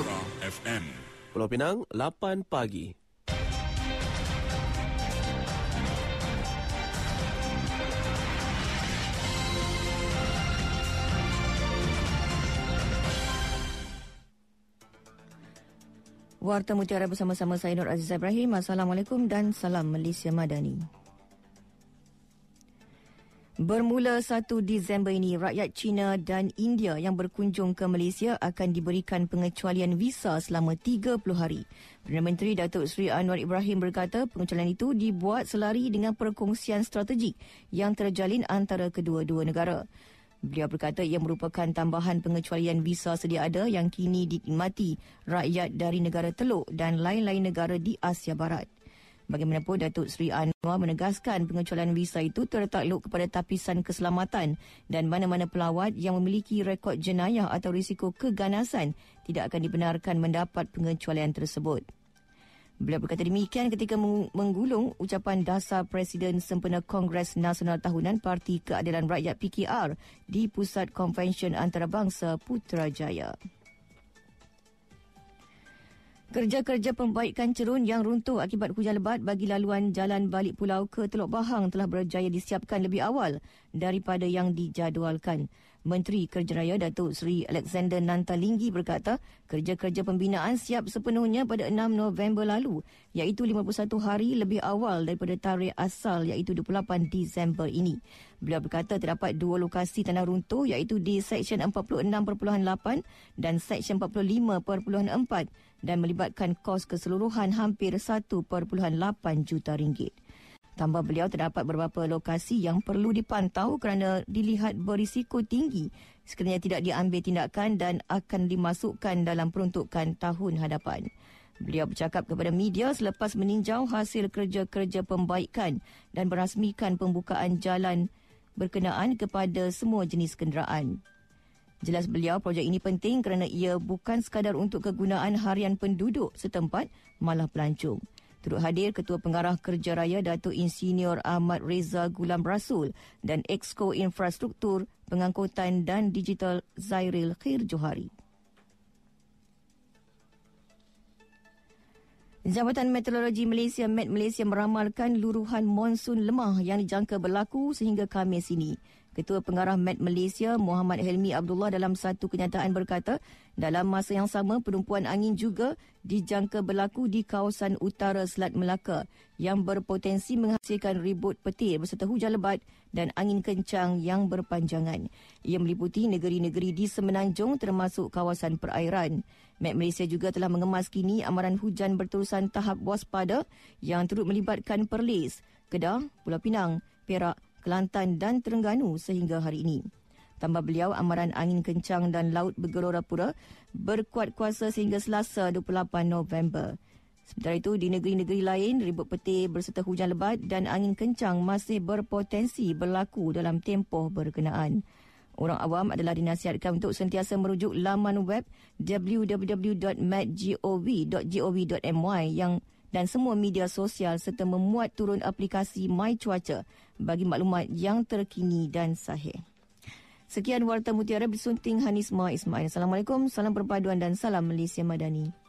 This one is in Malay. Sonora FM. Pulau Pinang, 8 pagi. Warta Mutiara bersama-sama saya Nor Azizah Ibrahim. Assalamualaikum dan salam Malaysia Madani. Bermula 1 Disember ini, rakyat China dan India yang berkunjung ke Malaysia akan diberikan pengecualian visa selama 30 hari. Perdana Menteri Datuk Seri Anwar Ibrahim berkata pengecualian itu dibuat selari dengan perkongsian strategik yang terjalin antara kedua-dua negara. Beliau berkata ia merupakan tambahan pengecualian visa sedia ada yang kini dinikmati rakyat dari negara Teluk dan lain-lain negara di Asia Barat. Bagaimanapun, Datuk Seri Anwar menegaskan pengecualian visa itu tertakluk kepada tapisan keselamatan dan mana-mana pelawat yang memiliki rekod jenayah atau risiko keganasan tidak akan dibenarkan mendapat pengecualian tersebut. Beliau berkata demikian ketika menggulung ucapan dasar Presiden sempena Kongres Nasional Tahunan Parti Keadilan Rakyat PKR di Pusat Konvensyen Antarabangsa Putrajaya. Kerja-kerja pembaikan cerun yang runtuh akibat hujan lebat bagi laluan jalan balik pulau ke Teluk Bahang telah berjaya disiapkan lebih awal daripada yang dijadualkan. Menteri Kerja Raya Datuk Seri Alexander Nanta Linggi berkata kerja-kerja pembinaan siap sepenuhnya pada 6 November lalu, iaitu 51 hari lebih awal daripada tarikh asal, iaitu 28 Disember ini. Beliau berkata terdapat dua lokasi tanah runtuh, iaitu di Seksyen 46.8 dan Seksyen 45.4 dan melibatkan kos keseluruhan hampir 1.8 juta ringgit. Tambah beliau, terdapat beberapa lokasi yang perlu dipantau kerana dilihat berisiko tinggi sekiranya tidak diambil tindakan dan akan dimasukkan dalam peruntukan tahun hadapan. Beliau bercakap kepada media selepas meninjau hasil kerja-kerja pembaikan dan merasmikan pembukaan jalan berkenaan kepada semua jenis kenderaan. Jelas beliau, projek ini penting kerana ia bukan sekadar untuk kegunaan harian penduduk setempat, malah pelancong. Turut hadir Ketua Pengarah Kerja Raya Datuk Insinyur Ahmad Reza Gulam Rasul dan Exco Infrastruktur, Pengangkutan dan Digital Zairil Khir Johari. Jabatan Meteorologi Malaysia Met Malaysia meramalkan luruhan monsun lemah yang dijangka berlaku sehingga Khamis ini. Ketua Pengarah Met Malaysia Muhammad Helmi Abdullah dalam satu kenyataan berkata dalam masa yang sama penumpuan angin juga dijangka berlaku di kawasan utara Selat Melaka yang berpotensi menghasilkan ribut petir berserta hujan lebat dan angin kencang yang berpanjangan. Ia meliputi negeri-negeri di Semenanjung termasuk kawasan perairan. Met Malaysia juga telah mengemas kini amaran hujan berterusan tahap waspada yang turut melibatkan Perlis, Kedah, Pulau Pinang, Perak, Kelantan dan Terengganu sehingga hari ini. Tambah beliau, amaran angin kencang dan laut bergelora pura berkuat kuasa sehingga Selasa 28 November. Sementara itu, di negeri-negeri lain, ribut petir berserta hujan lebat dan angin kencang masih berpotensi berlaku dalam tempoh berkenaan. Orang awam adalah dinasihatkan untuk sentiasa merujuk laman web www.metgov.gov.my dan semua media sosial serta memuat turun aplikasi MyCuaca bagi maklumat yang terkini dan sahih. Sekian Warta Mutiara disunting Hanisma Ismail. Assalamualaikum, salam perpaduan dan salam Malaysia Madani.